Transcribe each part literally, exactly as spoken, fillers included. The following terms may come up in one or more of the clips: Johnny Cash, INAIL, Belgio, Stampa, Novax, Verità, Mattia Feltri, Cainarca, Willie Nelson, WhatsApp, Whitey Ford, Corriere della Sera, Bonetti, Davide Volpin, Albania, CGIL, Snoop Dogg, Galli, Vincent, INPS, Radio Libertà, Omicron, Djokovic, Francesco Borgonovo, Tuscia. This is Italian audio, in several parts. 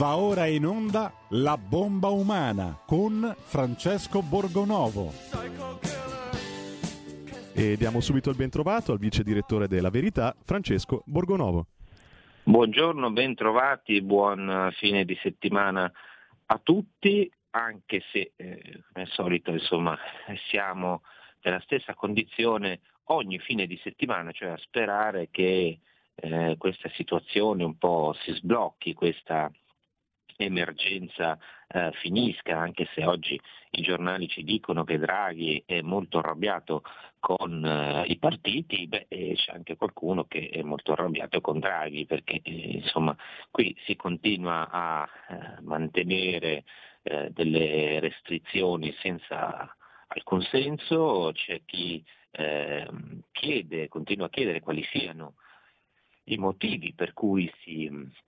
Va ora in onda La bomba umana con Francesco Borgonovo. E diamo subito il bentrovato al vice direttore della Verità, Francesco Borgonovo. Buongiorno, bentrovati, buon fine di settimana a tutti, anche se eh, come al solito insomma siamo nella stessa condizione ogni fine di settimana, cioè a sperare che eh, questa situazione un po' si sblocchi, questa emergenza eh, finisca, anche se oggi i giornali ci dicono che Draghi è molto arrabbiato con eh, i partiti, beh, eh, c'è anche qualcuno che è molto arrabbiato con Draghi, perché eh, insomma qui si continua a eh, mantenere eh, delle restrizioni senza alcun senso. C'è chi eh, chiede, continua a chiedere quali siano i motivi per cui si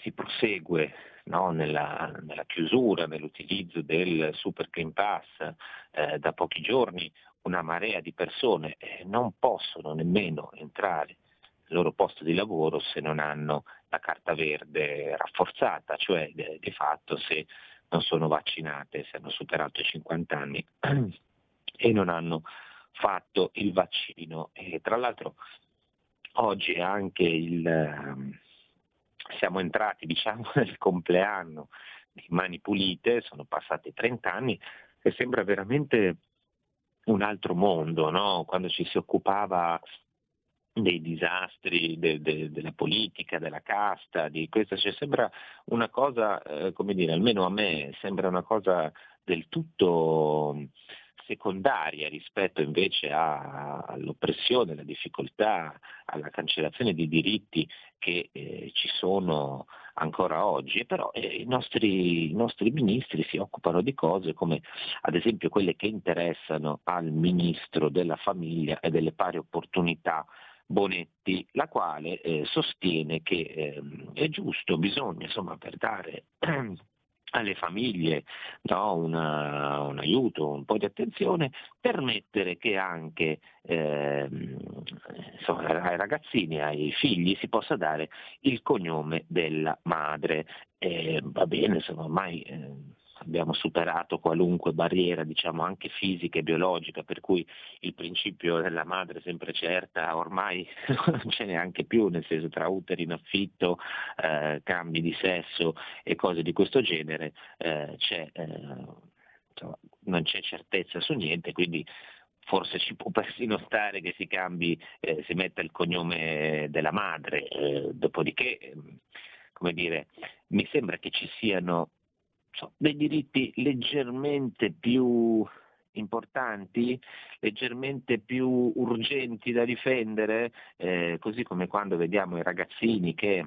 si prosegue, no, nella, nella chiusura, nell'utilizzo del Super Green Pass. Eh, da pochi giorni una marea di persone eh, non possono nemmeno entrare nel loro posto di lavoro se non hanno la carta verde rafforzata, cioè de, di fatto se non sono vaccinate, se hanno superato i cinquanta anni e non hanno fatto il vaccino. E tra l'altro oggi è anche il... siamo entrati, diciamo, nel compleanno di Mani Pulite, sono passati trenta anni, che sembra veramente un altro mondo, no? Quando ci si occupava dei disastri, de, de, della politica, della casta, di questo, cioè sembra una cosa, eh, come dire, almeno a me, sembra una cosa del tutto secondaria rispetto invece a, all'oppressione, alla difficoltà, alla cancellazione di diritti che eh, ci sono ancora oggi. Però eh, i, nostri, i nostri ministri si occupano di cose come ad esempio quelle che interessano al ministro della famiglia e delle pari opportunità Bonetti, la quale eh, sostiene che eh, è giusto, bisogna insomma per dare alle famiglie, no, una, un aiuto, un po' di attenzione, permettere che anche eh, insomma, ai ragazzini, ai figli si possa dare il cognome della madre. Eh, va bene, insomma, ormai eh, abbiamo superato qualunque barriera, diciamo anche fisica e biologica, per cui il principio della madre sempre certa ormai non ce n'è anche più, nel senso, tra uteri in affitto, eh, cambi di sesso e cose di questo genere, eh, c'è, eh, insomma, non c'è certezza su niente, quindi forse ci può persino stare che si cambi, eh, si metta il cognome della madre. Eh, dopodiché, eh, come dire, mi sembra che ci siano dei diritti leggermente più importanti, leggermente più urgenti da difendere, eh, così come quando vediamo i ragazzini che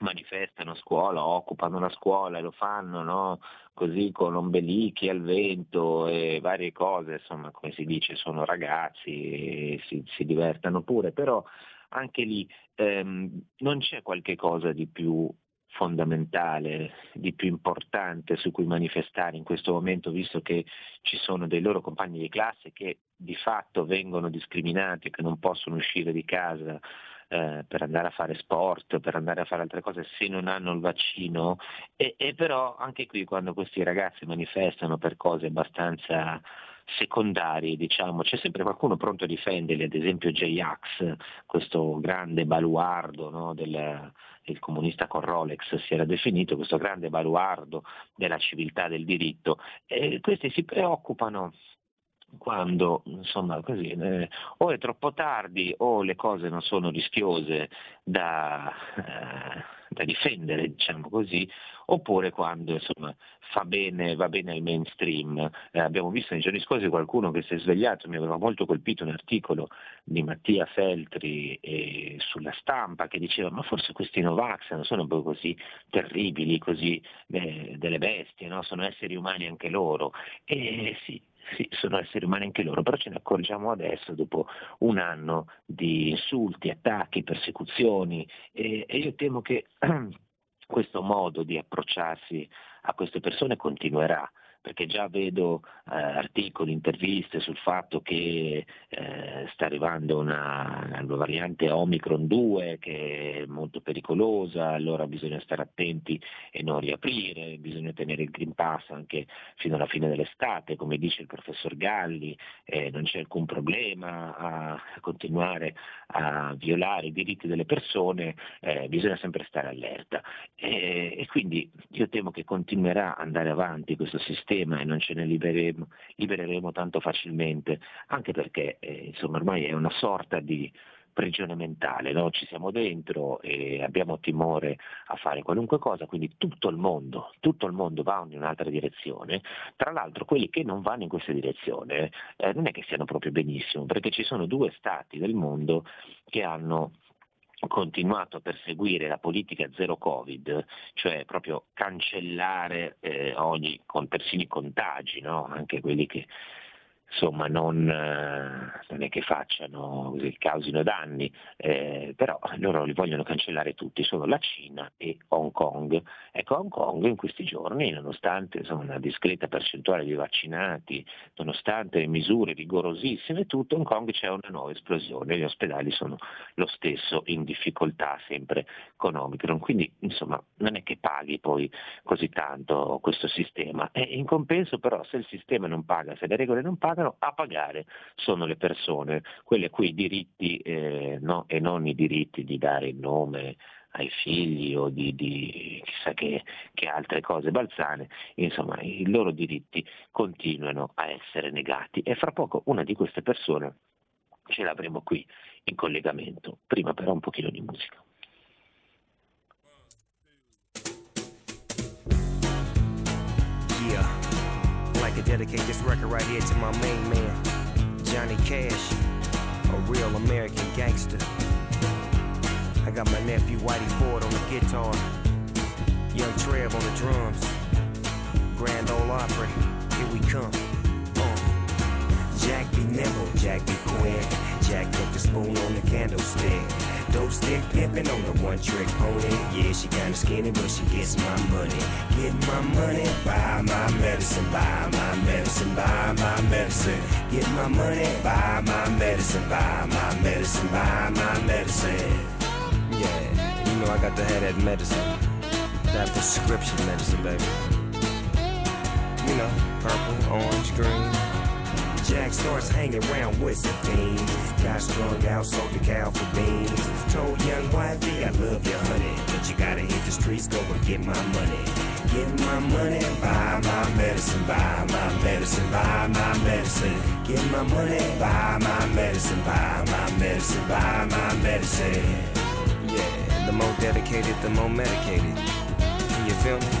manifestano a scuola, occupano la scuola e lo fanno, no? Così, con ombelichi al vento e varie cose, insomma, come si dice, sono ragazzi, si, si divertano pure, però anche lì ehm, non c'è qualche cosa di più fondamentale, di più importante su cui manifestare in questo momento, visto che ci sono dei loro compagni di classe che di fatto vengono discriminati, che non possono uscire di casa eh, per andare a fare sport, per andare a fare altre cose se non hanno il vaccino. E, e però anche qui, quando questi ragazzi manifestano per cose abbastanza secondari, diciamo, c'è sempre qualcuno pronto a difenderli, ad esempio J-Ax, questo grande baluardo, no, del, del comunista con Rolex si era definito, questo grande baluardo della civiltà del diritto, e questi si preoccupano quando, insomma, così eh, o è troppo tardi o le cose non sono rischiose da, eh, da difendere, diciamo così, oppure quando, insomma, fa bene, va bene al mainstream. Eh, abbiamo visto nei giorni scorsi qualcuno che si è svegliato, mi aveva molto colpito un articolo di Mattia Feltri eh, sulla Stampa, che diceva: ma forse questi Novax non sono proprio così terribili, così eh, delle bestie, no? Sono esseri umani anche loro. E sì, Sì, sono esseri umani anche loro, però ce ne accorgiamo adesso, dopo un anno di insulti, attacchi, persecuzioni, e, e io temo che questo modo di approcciarsi a queste persone continuerà. perché già vedo eh, articoli, interviste sul fatto che eh, sta arrivando una, una variante Omicron due che è molto pericolosa, allora bisogna stare attenti e non riaprire, bisogna tenere il Green Pass anche fino alla fine dell'estate, come dice il professor Galli, eh, non c'è alcun problema a continuare a violare i diritti delle persone, eh, bisogna sempre stare allerta. E, e quindi io temo che continuerà ad andare avanti questo sistema e non ce ne libereremo, libereremo tanto facilmente, anche perché eh, insomma ormai è una sorta di prigione mentale, no? Ci siamo dentro e abbiamo timore a fare qualunque cosa, quindi tutto il mondo, tutto il mondo va in un'altra direzione. Tra l'altro quelli che non vanno in questa direzione eh, non è che siano proprio benissimo, perché ci sono due stati del mondo che hanno continuato a perseguire la politica zero Covid, cioè proprio cancellare eh, ogni, con, persino i contagi, no? Anche quelli che insomma non, non è che facciano, causino danni, eh, però loro li vogliono cancellare tutti, sono la Cina e Hong Kong. Ecco, Hong Kong in questi giorni, nonostante insomma, una discreta percentuale di vaccinati, nonostante misure rigorosissime e tutto, Hong Kong c'è una nuova esplosione, gli ospedali sono lo stesso in difficoltà sempre con Omicron, quindi insomma non è che paghi poi così tanto questo sistema. E in compenso però se il sistema non paga, se le regole non pagano, a pagare sono le persone, quelle a cui i diritti eh, no, e non i diritti di dare il nome ai figli o di, di chissà che, che altre cose balzane, insomma i loro diritti continuano a essere negati e fra poco una di queste persone ce l'avremo qui in collegamento, prima però un pochino di musica. Yeah. To dedicate this record right here to my main man, Johnny Cash, a real American gangster. I got my nephew Whitey Ford on the guitar, young Trev on the drums, Grand Ole Opry, here we come. Uh. Jack be nimble, Jack be quick, Jack took the spoon on the candlestick. Dope stick pimpin' on the one-trick pony. Yeah, she kinda skinny, but she gets my money. Get my money, buy my medicine, buy my medicine, buy my medicine. Get my money, buy my medicine, buy my medicine, buy my medicine. Yeah, you know I got to have that medicine, that prescription medicine, baby. You know, purple, orange, green. Jack starts hanging around with some fiends. Got strung out, sold the cow for beans. Told young wifey, I love you, honey, but you gotta hit the streets, go and get my money. Get my money, buy my medicine, buy my medicine, buy my medicine. Get my money, buy my medicine, buy my medicine, buy my medicine. Yeah, the more dedicated, the more medicated. Can you feel me?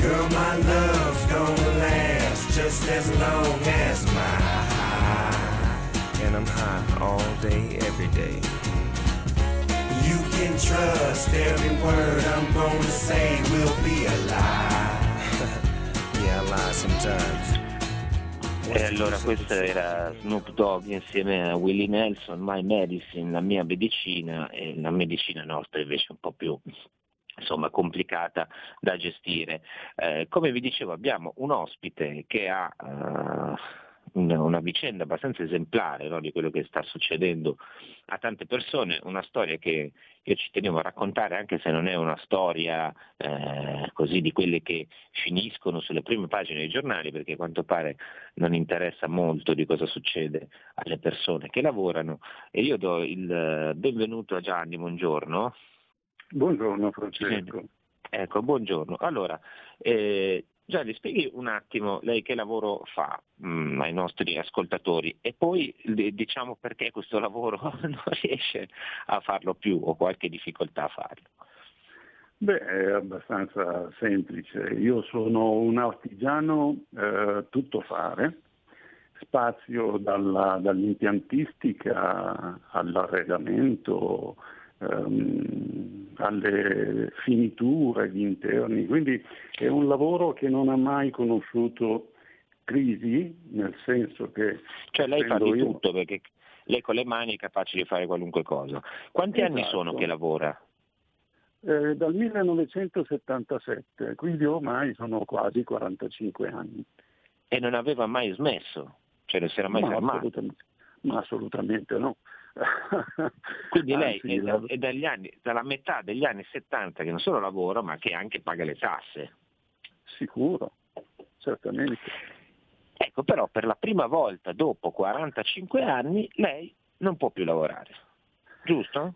Girl, my love's gonna last just as long as my high. And I'm high all day, every day. You can trust every word I'm gonna say will be a lie. Yeah, I lie sometimes. E allora questo era Snoop Dogg insieme a Willie Nelson, My Medicine, la mia medicina, e la medicina nostra invece un po' più... insomma complicata da gestire. Eh, come vi dicevo abbiamo un ospite che ha uh... una vicenda abbastanza esemplare, no, di quello che sta succedendo a tante persone, una storia che io ci tenevo a raccontare anche se non è una storia eh, così di quelle che finiscono sulle prime pagine dei giornali, perché a quanto pare non interessa molto di cosa succede alle persone che lavorano. E io do il benvenuto a Gianni, buongiorno. Buongiorno Francesco. Ecco, buongiorno. Allora, eh, Gianni, spieghi un attimo lei che lavoro fa mh, ai nostri ascoltatori e poi diciamo perché questo lavoro non riesce a farlo più o qualche difficoltà a farlo. Beh, è abbastanza semplice. Io sono un artigiano eh, tuttofare, spazio dalla, dall'impiantistica all'arredamento, alle finiture, agli interni, quindi è un lavoro che non ha mai conosciuto crisi, nel senso che... Cioè lei fa di tutto, io... perché lei con le mani è capace di fare qualunque cosa. Quanti esatto. anni sono che lavora? eh, dal millenovecentosettantasette, quindi ormai sono quasi quarantacinque anni. E non aveva mai smesso? Cioè non si era mai fermato? Ma, ma assolutamente no. Quindi lei Anzi, è, da, è dagli anni, dalla metà degli anni settanta che non solo lavora ma che anche paga le tasse. Sicuro, certamente. Ecco, però per la prima volta dopo quarantacinque anni lei non può più lavorare, giusto?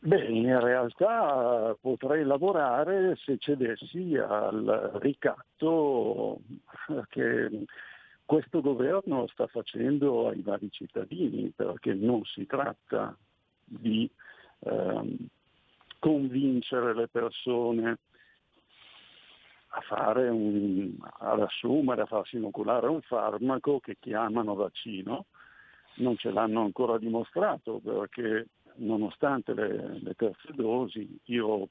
Beh, in realtà potrei lavorare se cedessi al ricatto che questo governo sta facendo ai vari cittadini, perché non si tratta di ehm, convincere le persone a fare un, ad assumere, a farsi inoculare un farmaco che chiamano vaccino. Non ce l'hanno ancora dimostrato, perché nonostante le, le terze dosi, io ho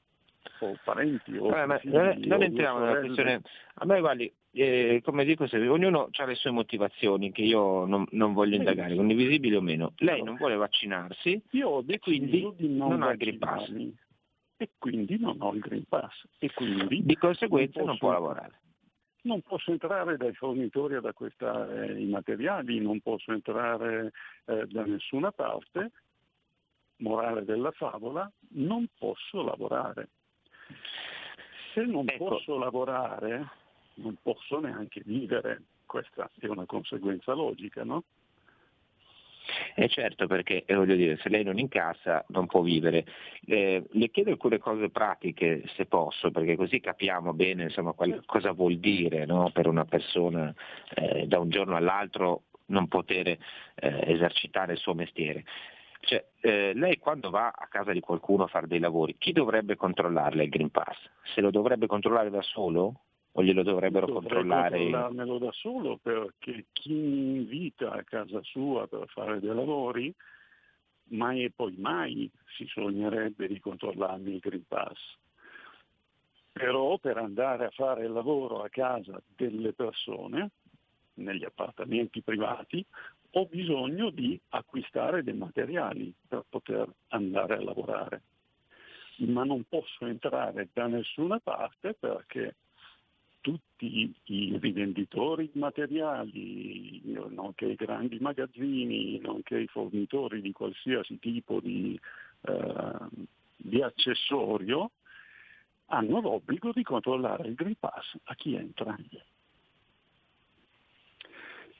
parenti o eh, figli, non, non entriamo nella questione. A me guardi, eh, come dico sempre, ognuno ha le sue motivazioni che io non, non voglio indagare, condivisibili o meno. Lei allora, non vuole vaccinarsi, io ho e quindi di non, non ha il Green Pass. E quindi non ho il Green Pass. E quindi di conseguenza non, posso, non può lavorare. Non posso entrare dai fornitori ad acquistare i materiali, non posso entrare eh, da nessuna parte. Morale della favola, non posso lavorare. Se non ecco. posso lavorare, non posso neanche vivere. Questa è una conseguenza logica, no? E certo, perché eh, voglio dire, se lei non incassa non può vivere. Eh, le chiedo alcune cose pratiche, se posso, perché così capiamo bene insomma qual- cosa vuol dire, no, per una persona eh, da un giorno all'altro non poter eh, esercitare il suo mestiere. Cioè, eh, lei quando va a casa di qualcuno a fare dei lavori, chi dovrebbe controllarle il Green Pass? Se lo dovrebbe controllare da solo o glielo dovrebbero Dovrei controllare? Dovrei controllarmelo da solo, perché chi mi invita a casa sua per fare dei lavori mai e poi mai si sognerebbe di controllarmi il Green Pass. Però per andare a fare il lavoro a casa delle persone, negli appartamenti privati, ho bisogno di acquistare dei materiali per poter andare a lavorare, ma non posso entrare da nessuna parte, perché tutti i rivenditori di materiali, nonché i grandi magazzini, nonché i fornitori di qualsiasi tipo di, eh, di accessorio, hanno l'obbligo di controllare il Green Pass a chi entra.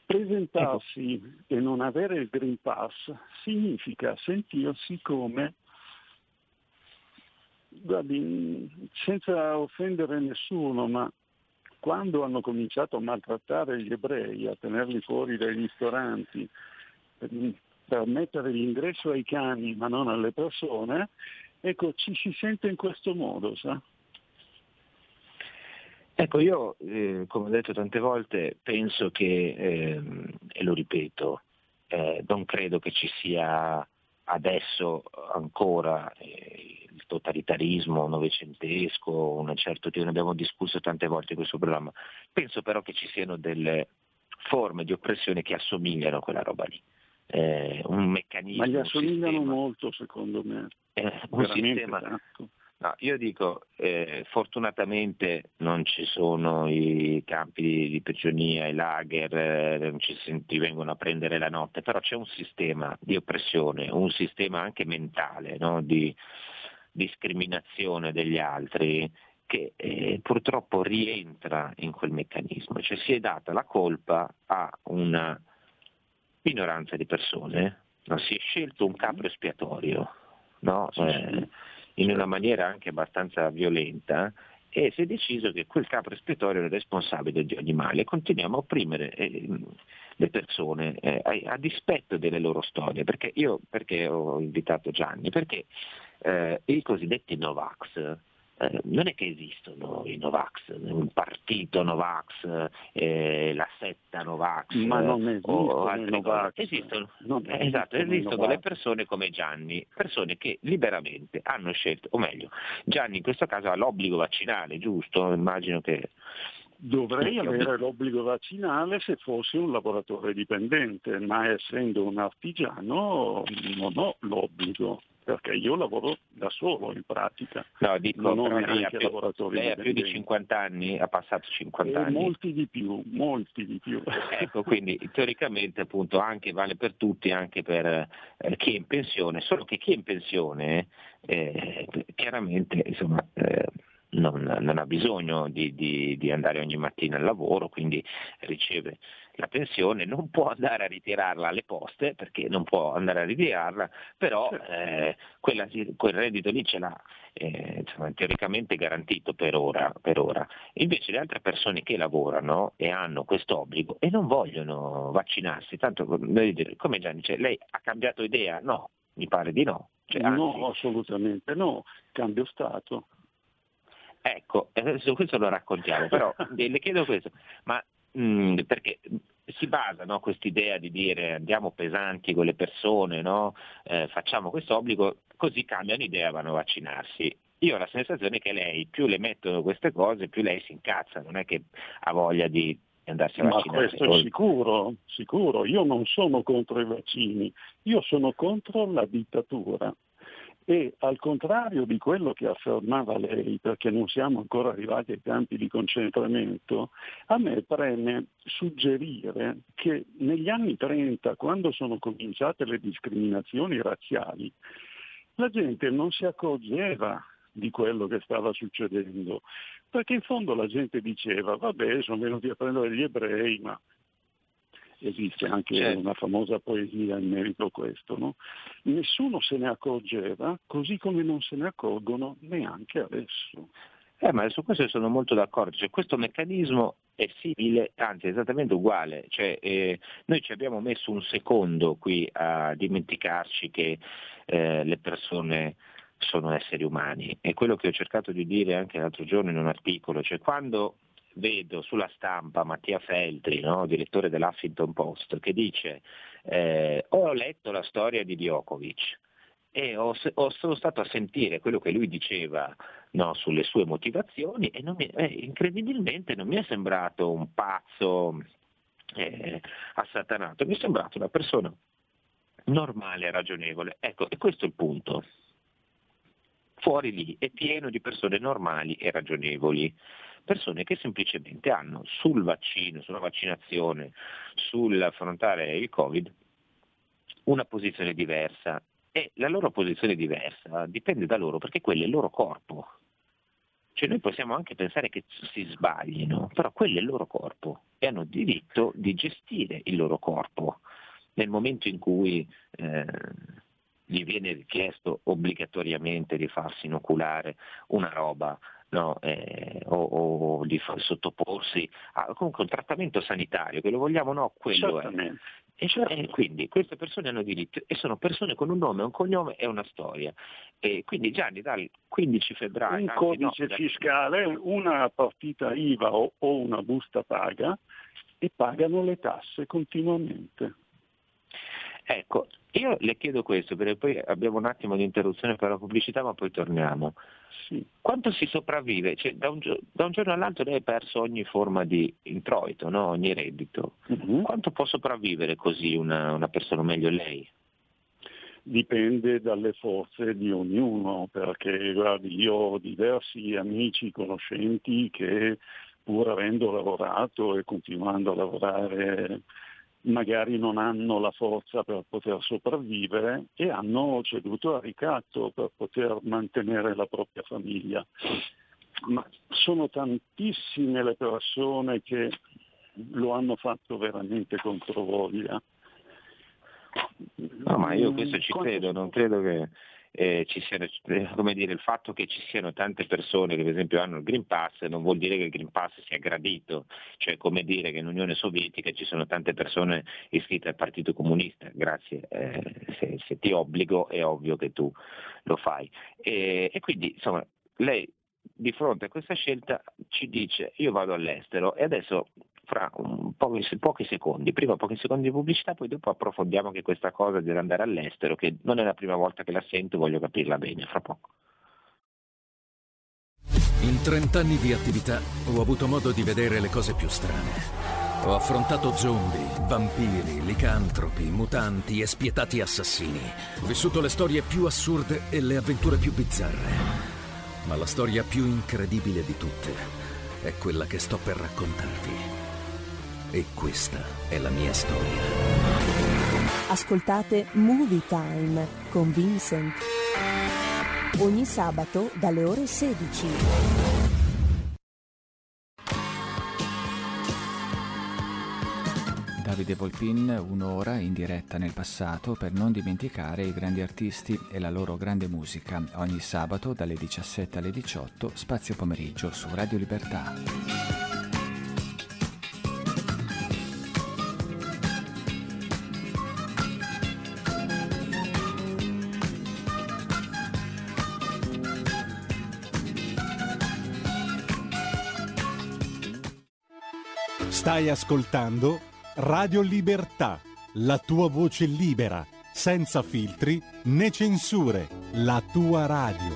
Presentarsi ecco. e non avere il Green Pass significa sentirsi come, guardi, senza offendere nessuno, ma quando hanno cominciato a maltrattare gli ebrei, a tenerli fuori dai ristoranti, per mettere l'ingresso ai cani ma non alle persone, ecco, ci si sente in questo modo, sa? Ecco, io, eh, come ho detto tante volte, penso che, eh, e lo ripeto, eh, non credo che ci sia adesso ancora eh, il totalitarismo novecentesco, un certo tipo, ne abbiamo discusso tante volte in questo programma. Penso però che ci siano delle forme di oppressione che assomigliano a quella roba lì, eh, un meccanismo. Ma gli assomigliano sistema, molto, secondo me. Eh, un sistema. Tanto. No, io dico, eh, fortunatamente non ci sono i campi di, di prigionia, i lager, eh, non ci senti, vengono a prendere la notte, però c'è un sistema di oppressione, un sistema anche mentale, no, di discriminazione degli altri, che eh, purtroppo rientra in quel meccanismo. Cioè si è data la colpa a una minoranza di persone, no? Si è scelto un capro espiatorio, no? Eh, in una maniera anche abbastanza violenta, e si è deciso che quel capro espiatorio è responsabile di ogni male. Continuiamo a opprimere eh, le persone eh, a, a dispetto delle loro storie, perché io perché ho invitato Gianni, perché eh, i cosiddetti Novax eh, non è che esistono i Novax, un partito Novax, eh, la setta Novax, ma non esistono o altre Novax. Cose. Esistono, non eh, esatto, esistono le persone come Gianni, persone che liberamente hanno scelto, o meglio, Gianni in questo caso ha l'obbligo vaccinale, giusto? Immagino che dovrei avere l'obbligo vaccinale se fossi un lavoratore dipendente, ma essendo un artigiano non ho l'obbligo. perché io lavoro da solo in pratica. No, dico, non ho neanche più, lavoratori lei ha più di cinquanta anni, ha passato cinquanta anni. Molti di più, molti di più. Ecco, quindi teoricamente appunto anche vale per tutti, anche per eh, chi è in pensione, solo che chi è in pensione eh, chiaramente insomma eh, non, non ha bisogno di, di, di andare ogni mattina al lavoro, quindi riceve la pensione, non può andare a ritirarla alle poste perché non può andare a ritirarla, però eh, quella, quel reddito lì ce l'ha eh, insomma, teoricamente garantito per ora, per ora. Invece le altre persone che lavorano e hanno questo obbligo e non vogliono vaccinarsi, tanto come Gianni dice, lei ha cambiato idea? No, mi pare di no. Cioè, anzi, no, assolutamente no, cambio stato. Ecco, adesso questo lo raccontiamo, però le chiedo questo, ma Mm, perché si basa, no, quest'idea di dire andiamo pesanti con le persone, no? eh, facciamo questo obbligo, così cambiano idea, vanno a vaccinarsi. Io ho la sensazione che lei, più le mettono queste cose, più lei si incazza, non è che ha voglia di andarsi a vaccinare. Ma questo è sicuro, sicuro, io non sono contro i vaccini, io sono contro la dittatura. E al contrario di quello che affermava lei, perché non siamo ancora arrivati ai campi di concentramento, a me preme suggerire che negli anni trenta, quando sono cominciate le discriminazioni razziali, la gente non si accorgeva di quello che stava succedendo, perché in fondo la gente diceva vabbè, sono venuti a prendere gli ebrei, ma esiste anche certo. Una famosa poesia in merito a questo, no? Nessuno se ne accorgeva, così come non se ne accorgono neanche adesso. Eh, ma su questo sono molto d'accordo, cioè, questo meccanismo è simile, anzi è esattamente uguale, cioè, eh, noi ci abbiamo messo un secondo qui a dimenticarci che eh, le persone sono esseri umani, è quello che ho cercato di dire anche l'altro giorno in un articolo, cioè quando vedo sulla stampa Mattia Feltri, no, direttore dell'Huffington Post, che dice eh, ho letto la storia di Djokovic e ho, ho, sono stato a sentire quello che lui diceva, no, sulle sue motivazioni e non mi, eh, incredibilmente non mi è sembrato un pazzo eh, assatanato, mi è sembrato una persona normale e ragionevole. Ecco, e questo è il punto. Fuori lì è pieno di persone normali e ragionevoli, persone che semplicemente hanno sul vaccino, sulla vaccinazione, sull'affrontare il Covid, una posizione diversa e la loro posizione diversa dipende da loro perché quello è il loro corpo. Cioè noi possiamo anche pensare che si sbaglino, però quello è il loro corpo e hanno diritto di gestire il loro corpo nel momento in cui eh, gli viene richiesto obbligatoriamente di farsi inoculare una roba, no, eh, o, o di far sottoporsi a comunque un trattamento sanitario, che lo vogliamo o no, quello è. E, certo. E quindi queste persone hanno diritto e sono persone con un nome, un cognome e una storia. E quindi Gianni dal quindici febbraio... Un anzi, codice no, fiscale, dal... una partita I V A o, o una busta paga e pagano le tasse continuamente. Ecco, io le chiedo questo, perché poi abbiamo un attimo di interruzione per la pubblicità, ma poi torniamo. Sì. Quanto si sopravvive? Cioè, da, un gio- da un giorno all'altro lei ha perso ogni forma di introito, no? Ogni reddito. Uh-huh. Quanto può sopravvivere così una, una persona, meglio lei? Dipende dalle forze di ognuno, perché guardi, io ho diversi amici, conoscenti che pur avendo lavorato e continuando a lavorare magari non hanno la forza per poter sopravvivere e hanno ceduto al ricatto per poter mantenere la propria famiglia. Ma sono tantissime le persone che lo hanno fatto veramente controvoglia. No, ma io questo ci credo, non credo che eh, ci siano, come dire, il fatto che ci siano tante persone che per esempio hanno il Green Pass non vuol dire che il Green Pass sia gradito, cioè come dire che in Unione Sovietica ci sono tante persone iscritte al Partito Comunista, grazie, eh, se, se ti obbligo è ovvio che tu lo fai. E, e quindi insomma lei di fronte a questa scelta ci dice io vado all'estero e adesso fra un po- pochi secondi, prima pochi secondi di pubblicità, poi dopo approfondiamo anche questa cosa dell'andare all'estero, che non è la prima volta che la sento, voglio capirla bene, fra poco. In trent'anni di attività ho avuto modo di vedere le cose più strane. Ho affrontato zombie, vampiri, licantropi, mutanti e spietati assassini. Ho vissuto le storie più assurde e le avventure più bizzarre. Ma la storia più incredibile di tutte è quella che sto per raccontarvi. E questa è la mia storia. Ascoltate Movie Time con Vincent. Ogni sabato dalle ore sedici. Davide Volpin, un'ora in diretta nel passato per non dimenticare i grandi artisti e la loro grande musica, ogni sabato dalle diciassette alle diciotto, spazio pomeriggio su Radio Libertà. Stai ascoltando Radio Libertà, la tua voce libera, senza filtri né censure, la tua radio.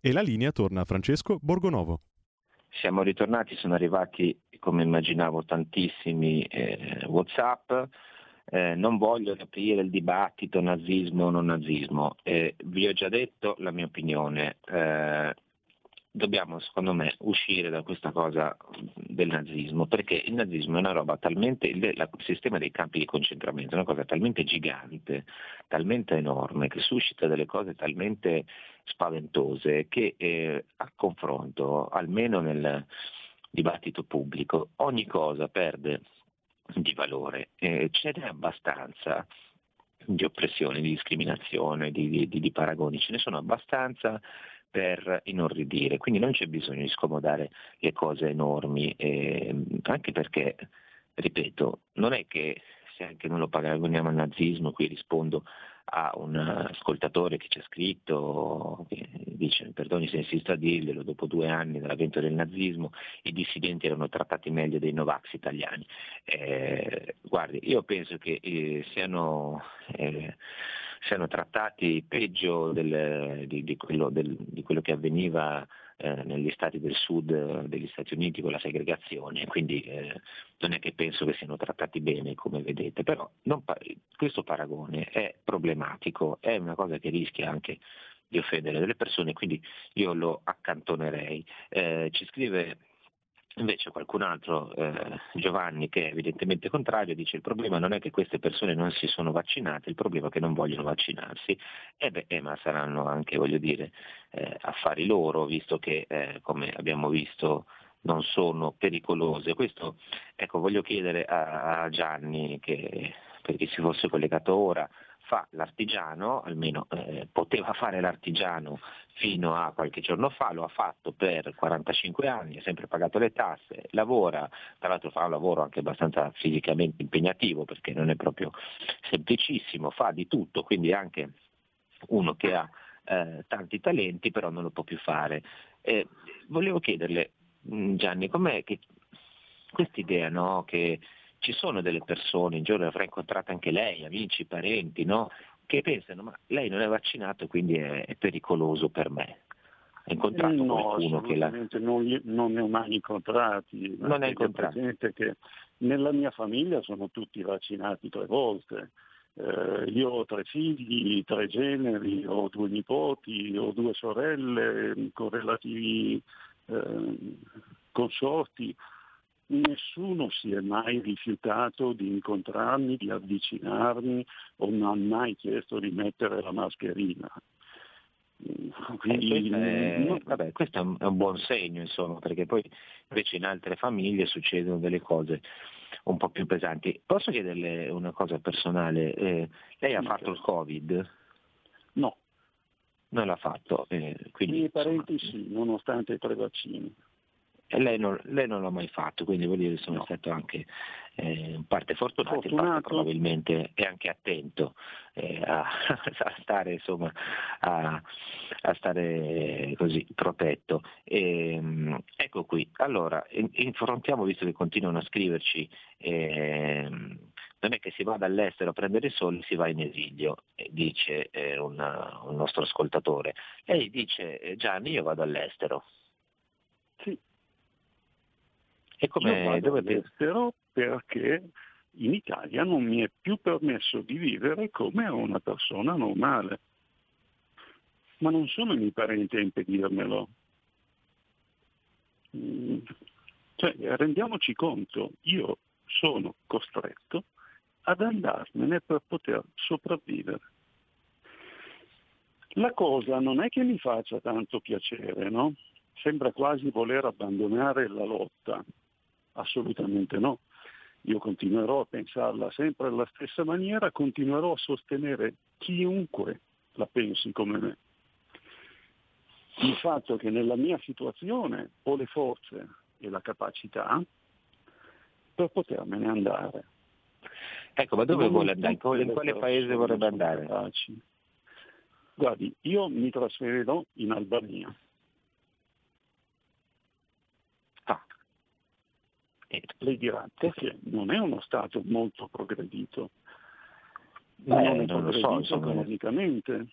E la linea torna a Francesco Borgonovo. Siamo ritornati, sono arrivati, come immaginavo, tantissimi eh, WhatsApp. Eh, non voglio aprire il dibattito nazismo o non nazismo. Eh, vi ho già detto la mia opinione. Eh, Dobbiamo, secondo me, uscire da questa cosa del nazismo, perché il nazismo è una roba talmente, il sistema dei campi di concentramento è una cosa talmente gigante, talmente enorme, che suscita delle cose talmente spaventose che eh, a confronto, almeno nel dibattito pubblico, ogni cosa perde di valore. Eh, ce n'è abbastanza di oppressione, di discriminazione, di, di, di paragoni, ce ne sono abbastanza per inorridire, quindi non c'è bisogno di scomodare le cose enormi, eh, anche perché, ripeto, non è che se anche non lo paragoniamo al nazismo, qui rispondo a un ascoltatore che ci ha scritto, che dice, perdoni se insisto a dirglielo, dopo due anni dall'avvento del nazismo i dissidenti erano trattati meglio dei novax italiani. Eh, guardi, io penso che eh, siano... Eh, siano trattati peggio del, di, di, quello, del, di quello che avveniva eh, negli stati del sud degli Stati Uniti con la segregazione, quindi eh, non è che penso che siano trattati bene, come vedete, però non pa- questo paragone è problematico, è una cosa che rischia anche di offendere delle persone, quindi io lo accantonerei. Eh, ci scrive invece qualcun altro, eh, Giovanni, che è evidentemente contrario, dice il problema non è che queste persone non si sono vaccinate, il problema è che non vogliono vaccinarsi. E beh, eh, ma saranno anche, voglio dire, eh, affari loro, visto che, eh, come abbiamo visto, non sono pericolose. Questo, ecco, voglio chiedere a, a Gianni, che perché si fosse collegato ora, fa l'artigiano, almeno eh, poteva fare l'artigiano fino a qualche giorno fa, lo ha fatto per quarantacinque anni, ha sempre pagato le tasse, lavora, tra l'altro fa un lavoro anche abbastanza fisicamente impegnativo perché non è proprio semplicissimo, fa di tutto, quindi è anche uno che ha eh, tanti talenti, però non lo può più fare. Eh, volevo chiederle, Gianni, com'è che quest'idea, no, che ci sono delle persone, in giorno l'avrà incontrata anche lei, amici, parenti, no? Che pensano, ma lei non è vaccinato quindi è, è pericoloso per me. Ha incontrato eh no, qualcuno che la... non, non ne ho mai incontrati. Non ne ho incontrati. Che nella mia famiglia sono tutti vaccinati tre volte. Eh, io ho tre figli, tre generi, ho due nipoti, ho due sorelle con relativi eh, consorti. Nessuno si è mai rifiutato di incontrarmi, di avvicinarmi o non ha mai chiesto di mettere la mascherina. Quindi, eh, questo, è, vabbè, questo è un, è un buon segno, insomma, perché poi invece in altre famiglie succedono delle cose un po' più pesanti. Posso chiederle una cosa personale? Eh, lei ha fatto il Covid? No. Non l'ha fatto? Eh, quindi, I miei parenti insomma, sì, nonostante i tre vaccini. Lei non, lei non l'ha mai fatto, quindi vuol dire che sono no. stato anche eh, in parte fortunato, fortunato, in parte probabilmente è anche attento eh, a, a stare insomma a, a stare così protetto. E, ecco qui, allora infrontiamo, visto che continuano a scriverci, eh, non è che si vada all'estero a prendere il sole, si va in esilio, dice eh, una, un nostro ascoltatore. Lei dice, Gianni, io vado all'estero. Sì. E come all'estero, perché in Italia non mi è più permesso di vivere come una persona normale. Ma non sono i miei parenti a impedirmelo. Cioè, rendiamoci conto, io sono costretto ad andarmene per poter sopravvivere. La cosa non è che mi faccia tanto piacere, no? Sembra quasi voler abbandonare la lotta. Assolutamente no. Io continuerò a pensarla sempre alla stessa maniera, continuerò a sostenere chiunque la pensi come me. Il fatto che nella mia situazione ho le forze e la capacità per potermene andare. Ecco, ma dove vuole andare? In quale paese vorrebbe andare? Capaci. Guardi, io mi trasferirò in Albania. Lei dirà, perché non è uno Stato molto progredito, non eh, è non progredito lo so, economicamente,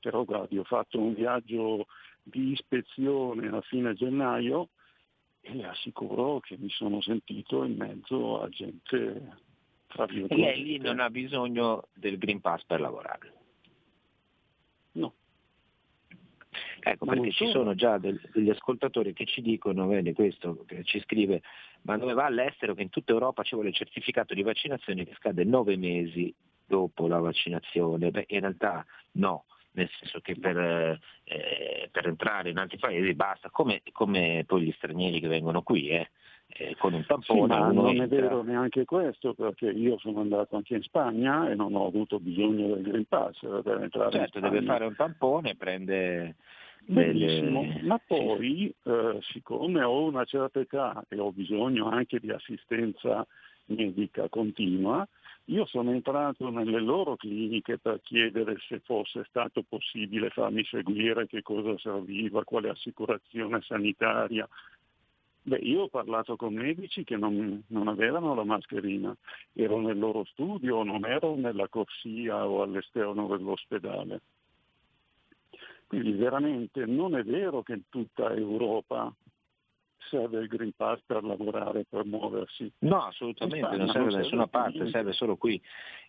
però guardi, ho fatto un viaggio di ispezione a fine gennaio e le assicuro che mi sono sentito in mezzo a gente tra virgolette. E lei lì non ha bisogno del Green Pass per lavorare? No. Ecco, ma perché ci sono, sono già del, degli ascoltatori che ci dicono, vedi questo, che ci scrive, ma dove va all'estero che in tutta Europa ci vuole il certificato di vaccinazione che scade nove mesi dopo la vaccinazione? Beh, in realtà no, nel senso che per, eh, per entrare in altri paesi basta, come, come poi gli stranieri che vengono qui, eh, eh, con un tampone. Sì, ma non entra... è vero neanche questo, perché io sono andato anche in Spagna e non ho avuto bisogno del Green Pass per entrare. Certo, deve fare un tampone, prende... Bellissimo, ma poi eh, siccome ho una certa età e ho bisogno anche di assistenza medica continua, io sono entrato nelle loro cliniche per chiedere se fosse stato possibile farmi seguire, che cosa serviva, quale assicurazione sanitaria. Beh, io ho parlato con medici che non, non avevano la mascherina, ero nel loro studio, non ero nella corsia o all'esterno dell'ospedale. Quindi veramente non è vero che in tutta Europa serve il Green Pass per lavorare, per muoversi. No, assolutamente, Spagna, non serve da nessuna parte, serve solo qui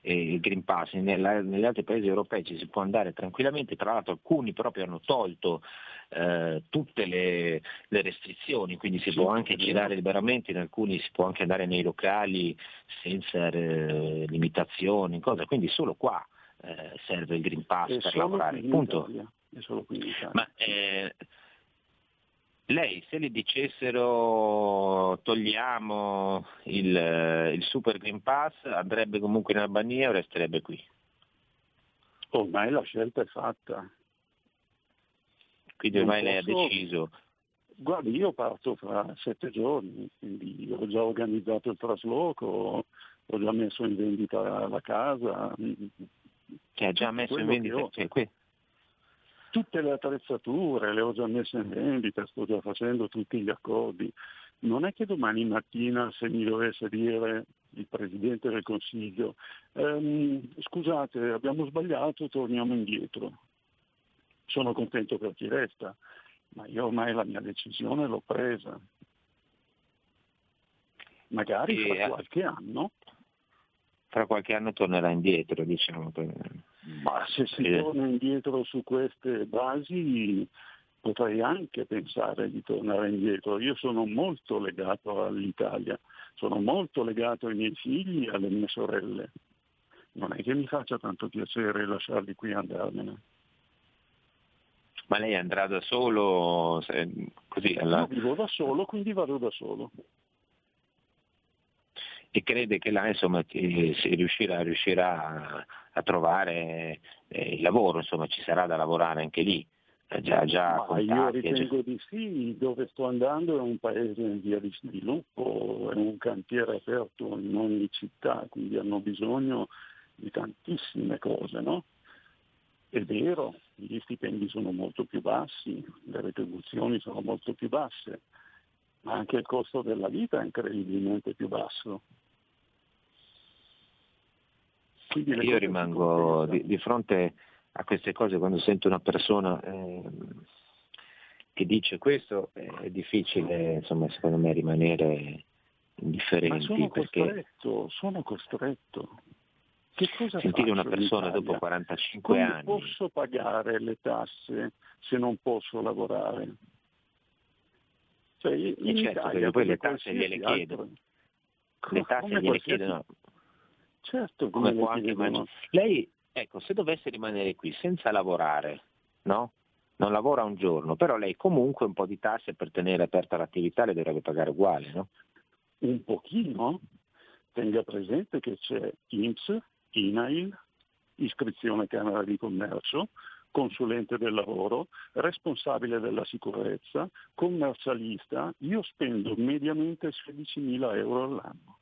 eh, il Green Pass. Nella, negli altri paesi europei ci si può andare tranquillamente, tra l'altro alcuni proprio hanno tolto eh, tutte le, le restrizioni, quindi si sì, può anche girare liberamente, in alcuni si può anche andare nei locali senza eh, limitazioni, cosa. Quindi solo qua eh, serve il Green Pass e per lavorare, punto. Italia. Solo ma eh, lei, se le dicessero togliamo il, il Super Green Pass, andrebbe comunque in Albania o resterebbe qui? Ormai la scelta è fatta. Quindi ormai non lei posso... ha deciso. Guardi, io parto fra sette giorni, quindi ho già organizzato il trasloco, ho già messo in vendita la casa. Che ha già messo in vendita? Cioè, qui. Tutte le attrezzature le ho già messe in vendita, sto già facendo tutti gli accordi. Non è che domani mattina, se mi dovesse dire il Presidente del Consiglio ehm, scusate, abbiamo sbagliato, torniamo indietro, sono contento per chi resta, ma io ormai la mia decisione l'ho presa. Magari e... fra qualche anno fra qualche anno tornerà indietro, diciamo. Ma se si torna indietro su queste basi potrei anche pensare di tornare indietro. Io sono molto legato all'Italia, sono molto legato ai miei figli e alle mie sorelle. Non è che mi faccia tanto piacere lasciarli qui e andarmene. Ma lei andrà da solo? Così, alla... Io vivo da solo, quindi vado da solo. E crede che là, insomma, che si riuscirà, riuscirà a trovare eh, il lavoro, insomma, ci sarà da lavorare anche lì. Eh, già, già contatti, io ritengo già... di sì, dove sto andando è un paese in via di sviluppo, è un cantiere aperto in ogni città, quindi hanno bisogno di tantissime cose, no? È vero, gli stipendi sono molto più bassi, le retribuzioni sono molto più basse, ma anche il costo della vita è incredibilmente più basso. Io rimango di, di fronte a queste cose quando sento una persona eh, che dice questo, è difficile, insomma, secondo me, rimanere indifferenti. Ma sono perché costretto, sono costretto. Che cosa sentire una persona dopo quarantacinque Come anni? Non posso pagare le tasse se non posso lavorare. Cioè, in e certo, Italia, perché poi le tasse gliele chiedono. Le tasse gliele qualsiasi... chiedono. Certo, come, come può anche chiedono. Lei, ecco, se dovesse rimanere qui senza lavorare, no? Non lavora un giorno, però lei comunque un po' di tasse per tenere aperta l'attività le dovrebbe pagare uguale, no? Un pochino? Tenga presente che c'è I N P S, I N A I L, iscrizione Camera di Commercio, consulente del lavoro, responsabile della sicurezza, commercialista. Io spendo mediamente sedicimila euro all'anno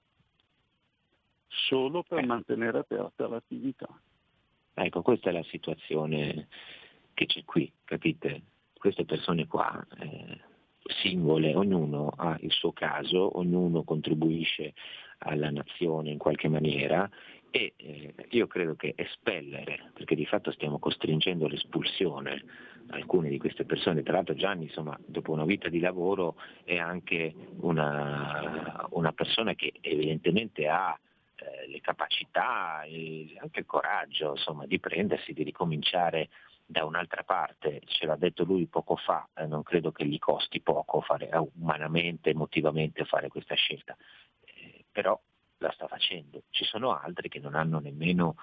solo per eh. mantenere aperta l'attività. Ecco, questa è la situazione che c'è qui, capite? Queste persone qua, eh, singole, ognuno ha il suo caso, ognuno contribuisce alla nazione in qualche maniera e eh, io credo che espellere, perché di fatto stiamo costringendo l'espulsione alcune di queste persone, tra l'altro Gianni, insomma, dopo una vita di lavoro è anche una, una persona che evidentemente ha eh, le capacità e anche il coraggio, insomma, di prendersi, di ricominciare da un'altra parte, ce l'ha detto lui poco fa, eh, non credo che gli costi poco fare umanamente, emotivamente fare questa scelta. Però la sta facendo. Ci sono altri che non hanno nemmeno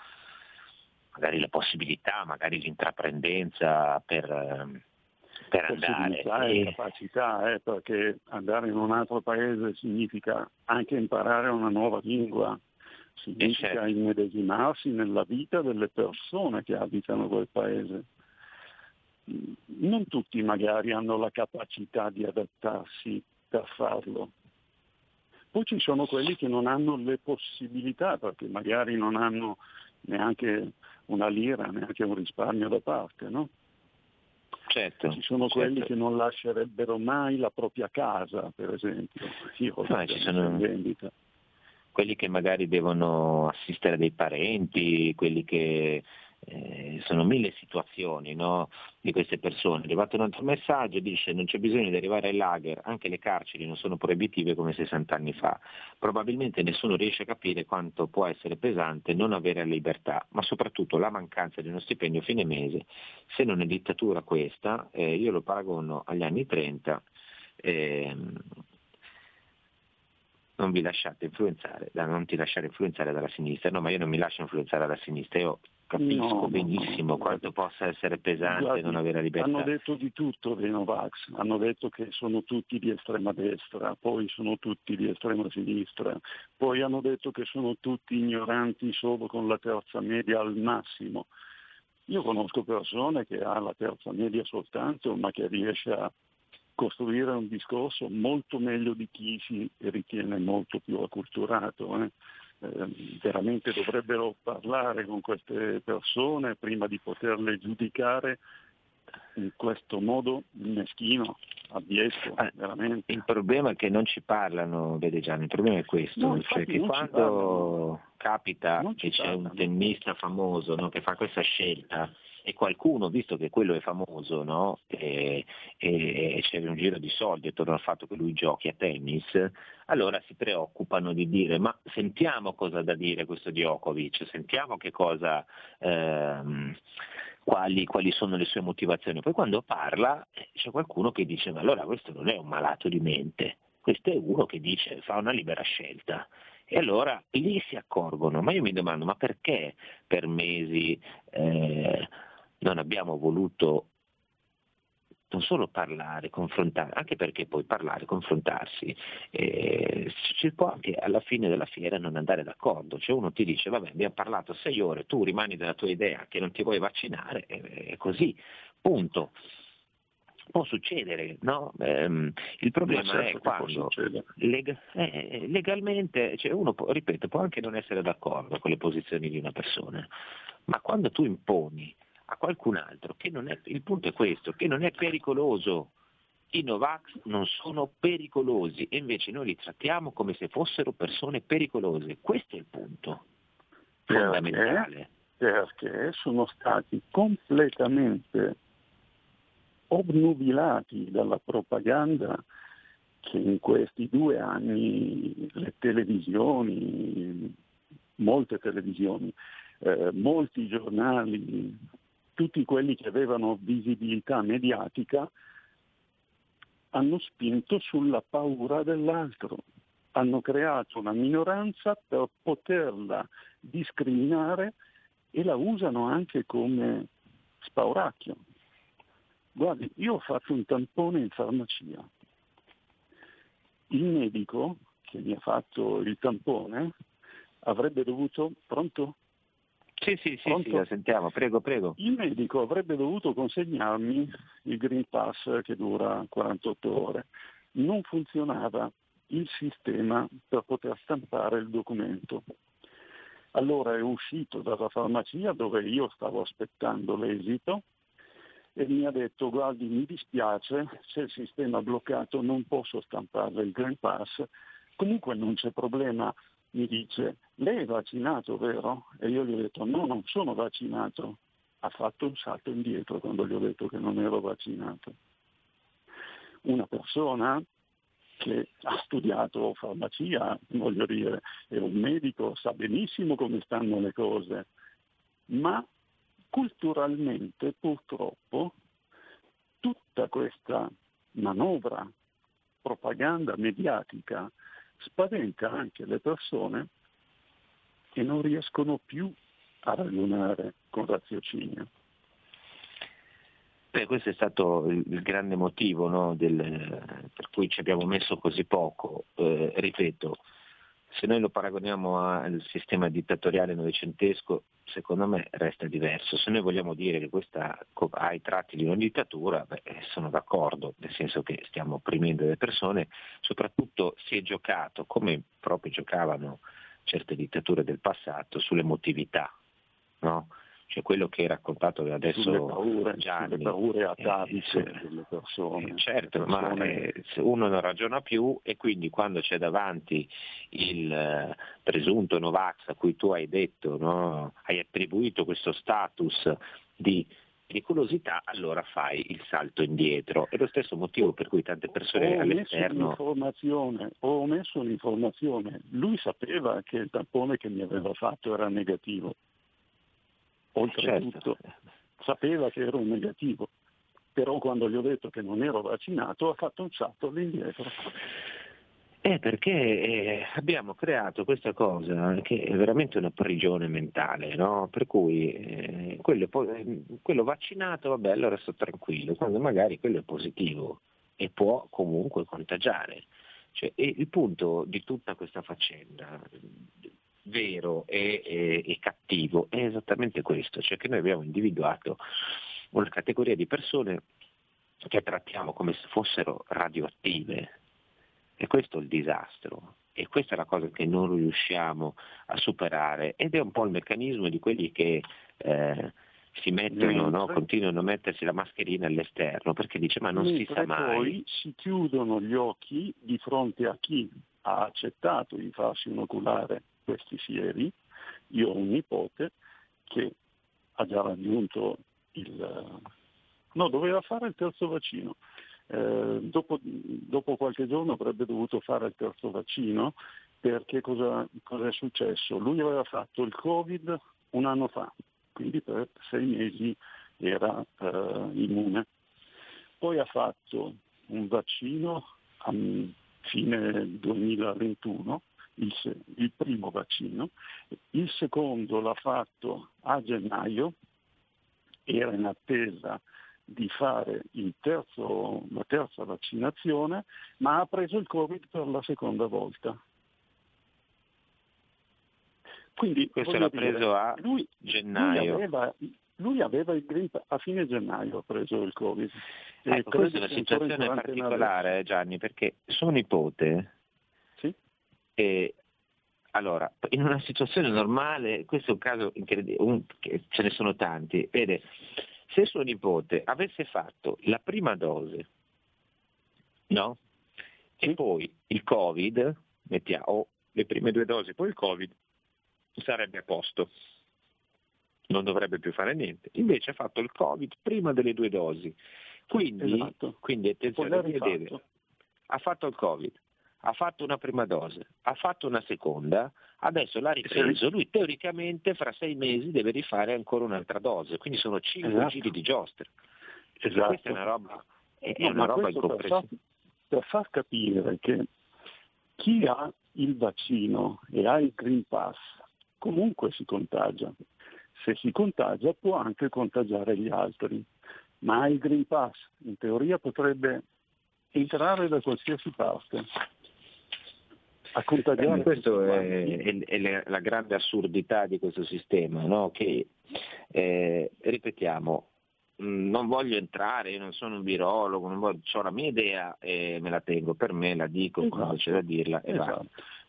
magari la possibilità, magari l'intraprendenza per, per andare. E capacità, eh, perché andare in un altro paese significa anche imparare una nuova lingua, significa certo. immedesimarsi nella vita delle persone che abitano quel paese. Non tutti magari hanno la capacità di adattarsi per farlo. Poi ci sono quelli che non hanno le possibilità, perché magari non hanno neanche una lira, neanche un risparmio da parte, no? Certo. Ci sono certo. quelli che non lascerebbero mai la propria casa, per esempio. Io ho ah, ci sono in vendita. Quelli che magari devono assistere dei parenti, quelli che eh, sono mille situazioni, no? Di queste persone. È arrivato un altro messaggio, dice non c'è bisogno di arrivare ai lager, anche le carceri non sono proibitive come sessanta anni fa. Probabilmente nessuno riesce a capire quanto può essere pesante non avere libertà, ma soprattutto la mancanza di uno stipendio a fine mese. Se non è dittatura questa, eh, io lo paragono agli anni trenta, eh, non vi lasciate influenzare, da non ti lasciare influenzare dalla sinistra. No, ma io non mi lascio influenzare dalla sinistra, io capisco no, benissimo no, quanto possa essere pesante guardi, non avere libertà. Hanno detto di tutto dei Novax, hanno detto che sono tutti di estrema destra, poi sono tutti di estrema sinistra, poi hanno detto che sono tutti ignoranti solo con la terza media al massimo. Io conosco persone che ha la terza media soltanto, ma che riesce a costruire un discorso molto meglio di chi si ritiene molto più acculturato, eh? Eh, veramente dovrebbero parlare con queste persone prima di poterle giudicare in questo modo meschino, abiesco, ah, veramente. Il problema è che non ci parlano, vede Gianni, il problema è questo, no, cioè che quando capita che c'è parlano. Un tennista famoso, no, che fa questa scelta e qualcuno, visto che quello è famoso, no, e, e, e c'è un giro di soldi attorno al fatto che lui giochi a tennis, allora si preoccupano di dire ma sentiamo cosa ha da dire questo Djokovic, sentiamo che cosa, ehm, quali, quali sono le sue motivazioni. Poi quando parla c'è qualcuno che dice ma allora questo non è un malato di mente, questo è uno che dice fa una libera scelta. E allora lì si accorgono, ma io mi domando ma perché per mesi eh, non abbiamo voluto non solo parlare, confrontare, anche perché poi parlare, confrontarsi, eh, si può anche alla fine della fiera non andare d'accordo, cioè uno ti dice vabbè abbiamo parlato sei ore, tu rimani della tua idea che non ti vuoi vaccinare, è così, punto. Può succedere, no? Eh, il problema certo è quando leg- eh, legalmente, cioè uno può, ripeto, può anche non essere d'accordo con le posizioni di una persona, ma quando tu imponi a qualcun altro che non è, il punto è questo, che non è pericoloso, i Novax non sono pericolosi e invece noi li trattiamo come se fossero persone pericolose, questo è il punto fondamentale. Perché, perché sono stati completamente obnubilati dalla propaganda che in questi due anni le televisioni, molte televisioni, eh, molti giornali, tutti quelli che avevano visibilità mediatica hanno spinto sulla paura dell'altro, hanno creato una minoranza per poterla discriminare e la usano anche come spauracchio. Guardi, io ho fatto un tampone in farmacia. Il medico che mi ha fatto il tampone avrebbe dovuto... Pronto? Sì, sì, sì, pronto? Sì, la sentiamo, prego, prego. Il medico avrebbe dovuto consegnarmi il Green Pass che dura quarantotto ore. Non funzionava il sistema per poter stampare il documento. Allora è uscito dalla farmacia dove io stavo aspettando l'esito e mi ha detto: guardi, mi dispiace, c'è il sistema bloccato, non posso stamparle il Green Pass. Comunque non c'è problema. Mi dice: lei è vaccinato, vero? E io gli ho detto: no, non sono vaccinato. Ha fatto un salto indietro quando gli ho detto che non ero vaccinato. Una persona che ha studiato farmacia, voglio dire, è un medico, sa benissimo come stanno le cose, ma culturalmente purtroppo tutta questa manovra, propaganda mediatica, spaventa anche le persone che non riescono più a ragionare con raziocinio. Beh, questo è stato il grande motivo, no, del, per cui ci abbiamo messo così poco. Eh, ripeto, se noi lo paragoniamo al sistema dittatoriale novecentesco, secondo me resta diverso. Se noi vogliamo dire che questa ha i tratti di una dittatura, beh, sono d'accordo, nel senso che stiamo opprimendo le persone, soprattutto si è giocato, come proprio giocavano certe dittature del passato, sull'emotività, no? Cioè quello che hai raccontato adesso, sulle paure, Gianni, sulle paure ataviche eh, delle persone. Eh, certo, le persone... ma eh, uno non ragiona più e quindi quando c'è davanti il eh, presunto Novax a cui tu hai detto, no, hai attribuito questo status di pericolosità, allora fai il salto indietro. È lo stesso motivo per cui tante persone ho all'esterno... Messo l'informazione, ho omesso l'informazione. Lui sapeva che il tampone che mi aveva fatto era negativo. Oltretutto certo. Sapeva che ero un negativo, però quando gli ho detto che non ero vaccinato ha fatto un salto all'indietro. È perché eh, abbiamo creato questa cosa che è veramente una prigione mentale, no? Per cui eh, quello, quello vaccinato, vabbè, allora sto tranquillo, quando magari quello è positivo e può comunque contagiare. Cioè, e il punto di tutta questa faccenda... vero e, e, e cattivo è esattamente questo, cioè che noi abbiamo individuato una categoria di persone che trattiamo come se fossero radioattive e questo è il disastro e questa è la cosa che non riusciamo a superare ed è un po' il meccanismo di quelli che eh, si mettono, no, continuano a mettersi la mascherina all'esterno perché dice ma non si sa mai. Poi si chiudono gli occhi di fronte a chi ha accettato di farsi inoculare questi sieri. Io ho un nipote che ha già raggiunto il... no, doveva fare il terzo vaccino, eh, dopo, dopo qualche giorno avrebbe dovuto fare il terzo vaccino perché cosa, cosa è successo? Lui aveva fatto il Covid un anno fa, quindi per sei mesi era eh, immune, poi ha fatto un vaccino a fine duemilaventuno, Il, il primo vaccino, il secondo l'ha fatto a gennaio, era in attesa di fare il terzo, la terza vaccinazione, ma ha preso il Covid per la seconda volta. Quindi questo l'ha dire, preso a lui, gennaio. Lui aveva, lui aveva il Green Pass, a fine gennaio ha preso il Covid. Eh, ecco, questa è una situazione particolare, Gianni, perché suo nipote. E, allora, in una situazione normale, questo è un caso incredibile, ce ne sono tanti. Vede, se suo nipote avesse fatto la prima dose, no? E sì. Poi il Covid, mettiamo oh, le prime due dosi, poi il Covid, sarebbe a posto, non dovrebbe più fare niente. Invece ha fatto il Covid prima delle due dosi, Quindi, esatto. quindi attenzione, deve, ha fatto il Covid, ha fatto una prima dose, ha fatto una seconda, adesso l'ha ripreso, lui teoricamente fra sei mesi deve rifare ancora un'altra dose, quindi sono cinque esatto. giri di giostra. Esatto. Questa è una roba, è no, una roba incomprensibile. Per, per far capire che chi ha il vaccino e ha il Green Pass comunque si contagia, se si contagia può anche contagiare gli altri, ma ha il Green Pass, in teoria potrebbe entrare da qualsiasi parte a contagiare. Questa è, è, è la grande assurdità di questo sistema, no? Che eh, ripetiamo, non voglio entrare, io non sono un virologo, non voglio, ho la mia idea e me la tengo per me, la dico esatto. quando c'è da dirla e esatto. va.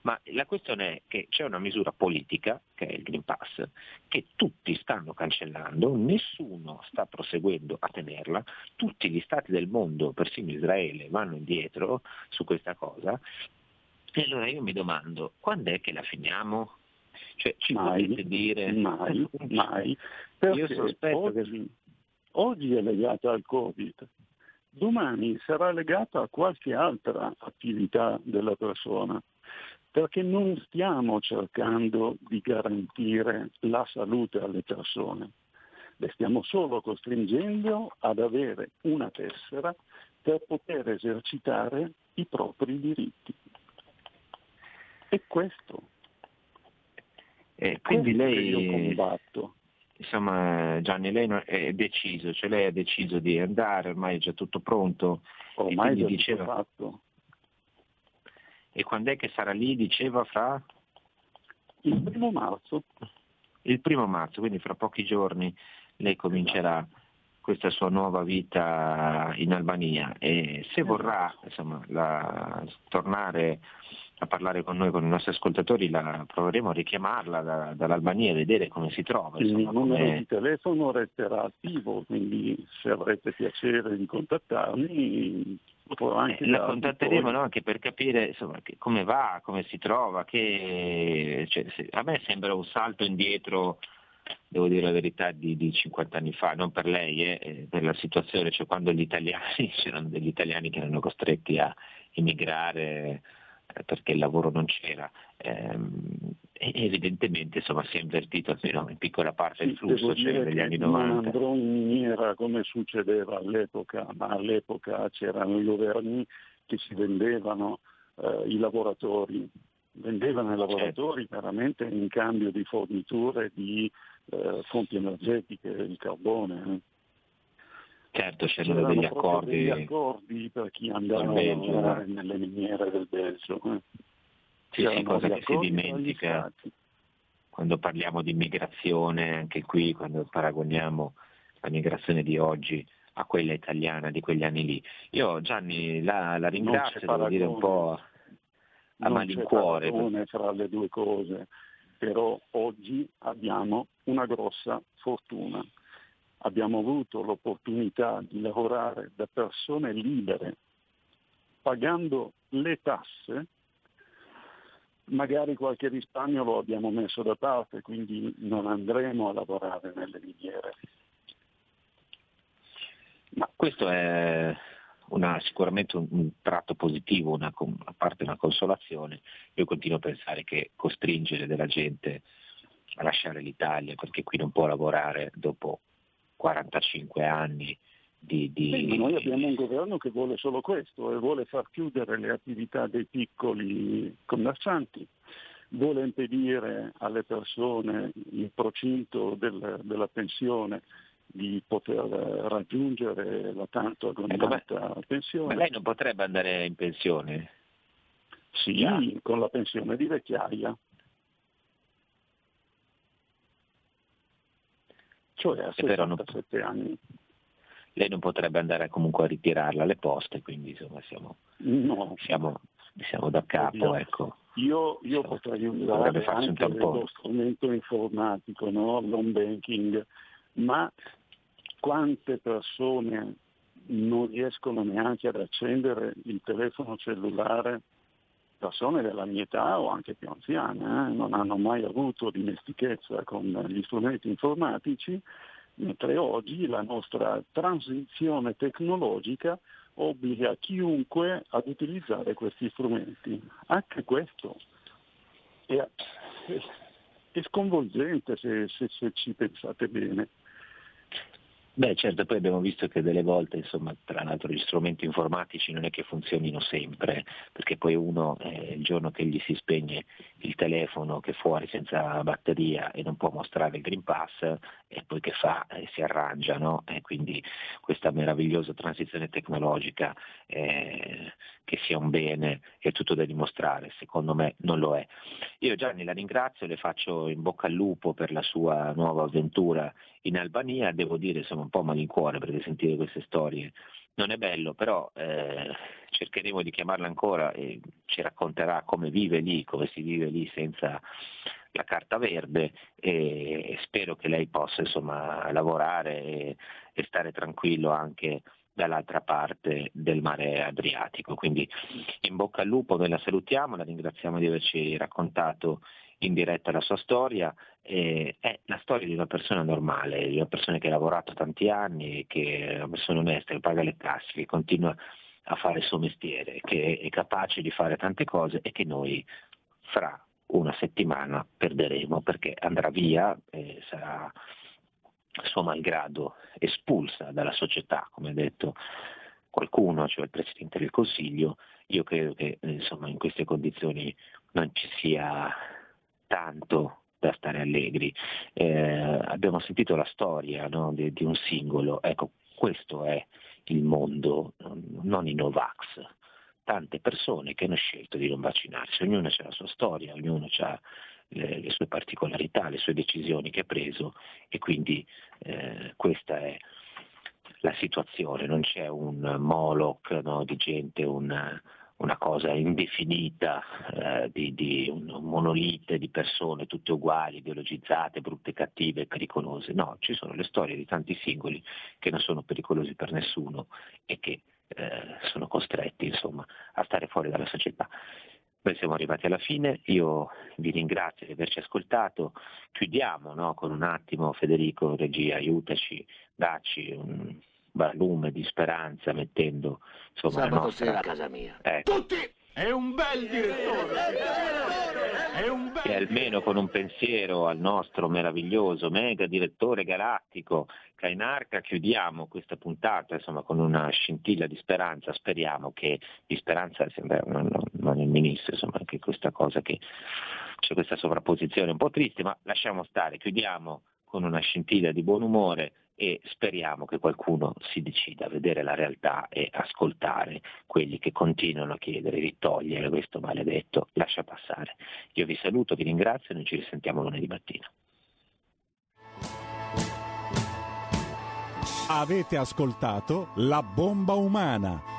Ma la questione è che c'è una misura politica, che è il Green Pass, che tutti stanno cancellando, nessuno sta proseguendo a tenerla, tutti gli stati del mondo, persino Israele, vanno indietro su questa cosa. E allora io mi domando, quando è che la finiamo? Cioè, ci mai, potete dire? Mai, mai. Io sospetto oggi, che... oggi è legata al Covid, domani sarà legata a qualche altra attività della persona. Perché non stiamo cercando di garantire la salute alle persone, le stiamo solo costringendo ad avere una tessera per poter esercitare i propri diritti. E questo. E quindi questo lei, io combatto. Insomma, Gianni, lei è deciso, cioè lei ha deciso di andare, ormai è già tutto pronto. Ormai è già diceva... tutto fatto. E quando è che sarà lì, diceva, fra? Il primo marzo. Il primo marzo, quindi fra pochi giorni lei comincerà esatto. questa sua nuova vita in Albania e se esatto. vorrà insomma, la, tornare a parlare con noi, con i nostri ascoltatori, la proveremo a richiamarla da, dall'Albania e vedere come si trova. Insomma, il numero come... di telefono resterà attivo, quindi se avrete piacere di contattarmi... Anche la contatteremo no, anche per capire insomma, che, come va, come si trova, che cioè, se, a me sembra un salto indietro, devo dire la verità, di, di cinquanta anni fa, non per lei, eh, per la situazione, cioè quando gli italiani, c'erano degli italiani che erano costretti a emigrare eh, perché il lavoro non c'era. Ehm, evidentemente insomma si è invertito almeno in piccola parte il flusso, cioè negli anni novanta. Non andrò in miniera come succedeva all'epoca, ma all'epoca c'erano i governi che si vendevano eh, i lavoratori, vendevano i lavoratori certo. veramente in cambio di forniture di eh, fonti energetiche, il carbone. Certo, c'erano, c'erano degli accordi. degli accordi per chi andava a lavorare nelle miniere del Belgio. Eh. Sì, sì, cosa che si dimentica quando parliamo di migrazione, anche qui quando paragoniamo la migrazione di oggi a quella italiana di quegli anni lì. Io Gianni la, la ringrazio, devo dire un po' a malincuore. Non c'è paragone fra le due cose, però oggi abbiamo una grossa fortuna. Abbiamo avuto l'opportunità di lavorare da persone libere, pagando le tasse. Magari qualche risparmio lo abbiamo messo da parte, quindi non andremo a lavorare nelle miniere. Ma questo è una, sicuramente un, un tratto positivo, una, a parte una consolazione. Io continuo a pensare che costringere della gente a lasciare l'Italia perché qui non può lavorare dopo quarantacinque anni Di, di... Sì, noi abbiamo un governo che vuole solo questo e vuole far chiudere le attività dei piccoli commercianti, vuole impedire alle persone in procinto del, della pensione di poter raggiungere la tanto agognata ecco, pensione. Ma lei non potrebbe andare in pensione? Sì, ah. con la pensione di vecchiaia. Cioè a settantasette non... anni. Lei non potrebbe andare comunque a ritirarla alle poste, quindi insomma siamo, no. siamo, siamo da capo. Io, ecco. io, io so, potrei usare anche lo strumento informatico, no? L'home banking, ma quante persone non riescono neanche ad accendere il telefono cellulare, persone della mia età o anche più anziane, eh? Non hanno mai avuto dimestichezza con gli strumenti informatici mentre oggi la nostra transizione tecnologica obbliga chiunque ad utilizzare questi strumenti. Anche questo è, è sconvolgente se, se, se ci pensate bene. Beh, certo, poi abbiamo visto che delle volte, insomma, tra l'altro gli strumenti informatici non è che funzionino sempre, perché poi uno eh, il giorno che gli si spegne il telefono che è fuori senza batteria e non può mostrare il Green Pass, e poi che fa? Eh, si arrangia, no? E quindi questa meravigliosa transizione tecnologica, eh, che sia un bene e tutto da dimostrare, secondo me non lo è. Io Gianni la ringrazio, le faccio in bocca al lupo per la sua nuova avventura in Albania. Devo dire, sono un po' malincuore perché sentire queste storie non è bello, però eh, cercheremo di chiamarla ancora e ci racconterà come vive lì, come si vive lì senza la carta verde, e spero che lei possa, insomma, lavorare e, e stare tranquillo anche dall'altra parte del mare Adriatico. Quindi in bocca al lupo, noi la salutiamo, la ringraziamo di averci raccontato in diretta la sua storia. Eh, è la storia di una persona normale, di una persona che ha lavorato tanti anni, che è una persona onesta, che paga le tasse, che continua a fare il suo mestiere, che è capace di fare tante cose e che noi fra una settimana perderemo, perché andrà via, eh, sarà suo malgrado espulsa dalla società, come ha detto qualcuno, cioè il Presidente del Consiglio. Io credo che, insomma, in queste condizioni non ci sia tanto da stare allegri. Eh, abbiamo sentito la storia, no, di, di un singolo. Ecco, questo è il mondo, non i Novax. Tante persone che hanno scelto di non vaccinarsi, ognuno ha la sua storia, ognuno ha le, le sue particolarità, le sue decisioni che ha preso, e quindi eh, questa è la situazione. Non c'è un Moloch, no, di gente, un una cosa indefinita, eh, di, di un monolite di persone tutte uguali, ideologizzate, brutte, cattive, pericolose. No, ci sono le storie di tanti singoli che non sono pericolosi per nessuno e che eh, sono costretti, insomma, a stare fuori dalla società. Noi siamo arrivati alla fine, io vi ringrazio di averci ascoltato. Chiudiamo, no, con un attimo, Federico, regia, aiutaci, dacci un lume di speranza, mettendo, insomma, sabato la nostra sera a casa mia, ecco. Tutti, è un bel direttore, è un bel... e almeno con un pensiero al nostro meraviglioso mega direttore galattico Cainarca chiudiamo questa puntata, insomma, con una scintilla di speranza. Speriamo che di speranza sembra non, non il ministro, insomma, anche questa cosa, che c'è questa sovrapposizione un po' triste, ma lasciamo stare. Chiudiamo con una scintilla di buon umore e speriamo che qualcuno si decida a vedere la realtà e ascoltare quelli che continuano a chiedere di togliere questo maledetto lascia passare. Io vi saluto, vi ringrazio e noi ci risentiamo lunedì mattina. Avete ascoltato La Bomba Umana.